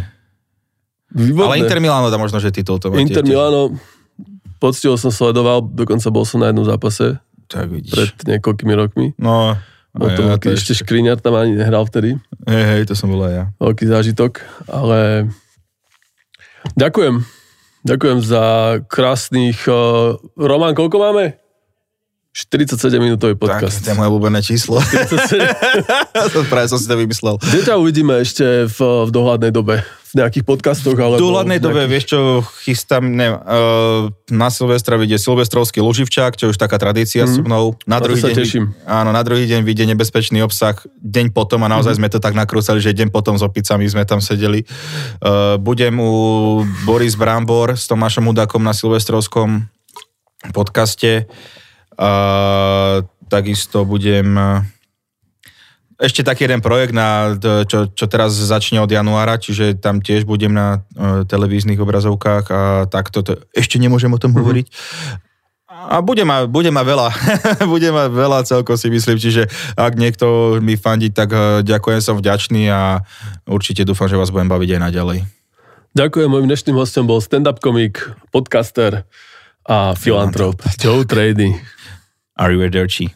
Výborné. Ale Inter Milano dá možno, že titul to má. Inter Milano, poctivo som sledoval, dokonca bol som na jednom zápase. Tak vidíš. Pred niekoľkými rokmi. No... O tom, ja, to ešte Škriňar tam ani nehral vtedy. Hej, to som bol aj ja. Veľký zážitok, ale... Ďakujem za krásnych... Roman, koľko máme? 47-minútový podcast. Tak, to je moje obľúbené číslo. 47. Práve som si to vymyslel. Kde ťa uvidíme ešte v dohľadnej dobe? V nejakých podcastoch? Alebo v dohľadnej dobe, vieš čo, chystám, na Silvestra vyjde Silvestrovský Luživčák, čo je už taká tradícia so mnou. Na druhý deň vyjde Nebezpečný obsah, deň potom, a naozaj sme to tak nakrúcali, že deň potom s opicami sme tam sedeli. Budem u Boris Brambor s Tomášom Hudákom na Silvestrovskom podcaste. Takisto budem ešte taký jeden projekt, čo teraz začne od januára, čiže tam tiež budem na televíznych obrazovkách a takto, ešte nemôžem o tom hovoriť. A bude ma veľa. Bude ma veľa celko, si myslím, čiže ak niekto mi fandí, tak ďakujem, som vďačný a určite dúfam, že vás budem baviť aj naďalej. Ďakujem, môjim dnešným hostom bol stand-up komik, podcaster a filantrop Joe Trendy. Are you a dirty?